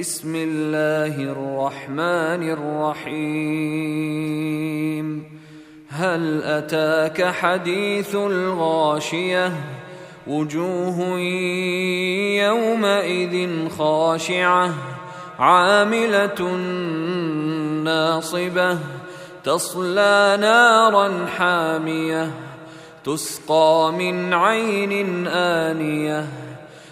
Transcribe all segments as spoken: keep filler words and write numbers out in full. بسم الله الرحمن الرحيم هل أتاك حديث الغاشية وجوه يومئذ خاشعة عاملة ناصبة تصلى نارا حامية تسقى من عين آنية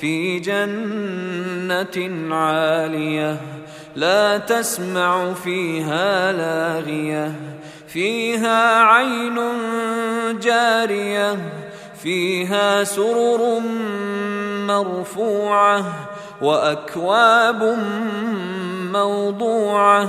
في جنة عالية لا تسمع فيها لاغية فيها عين جارية فيها سرر مرفوعة وأكواب موضوعة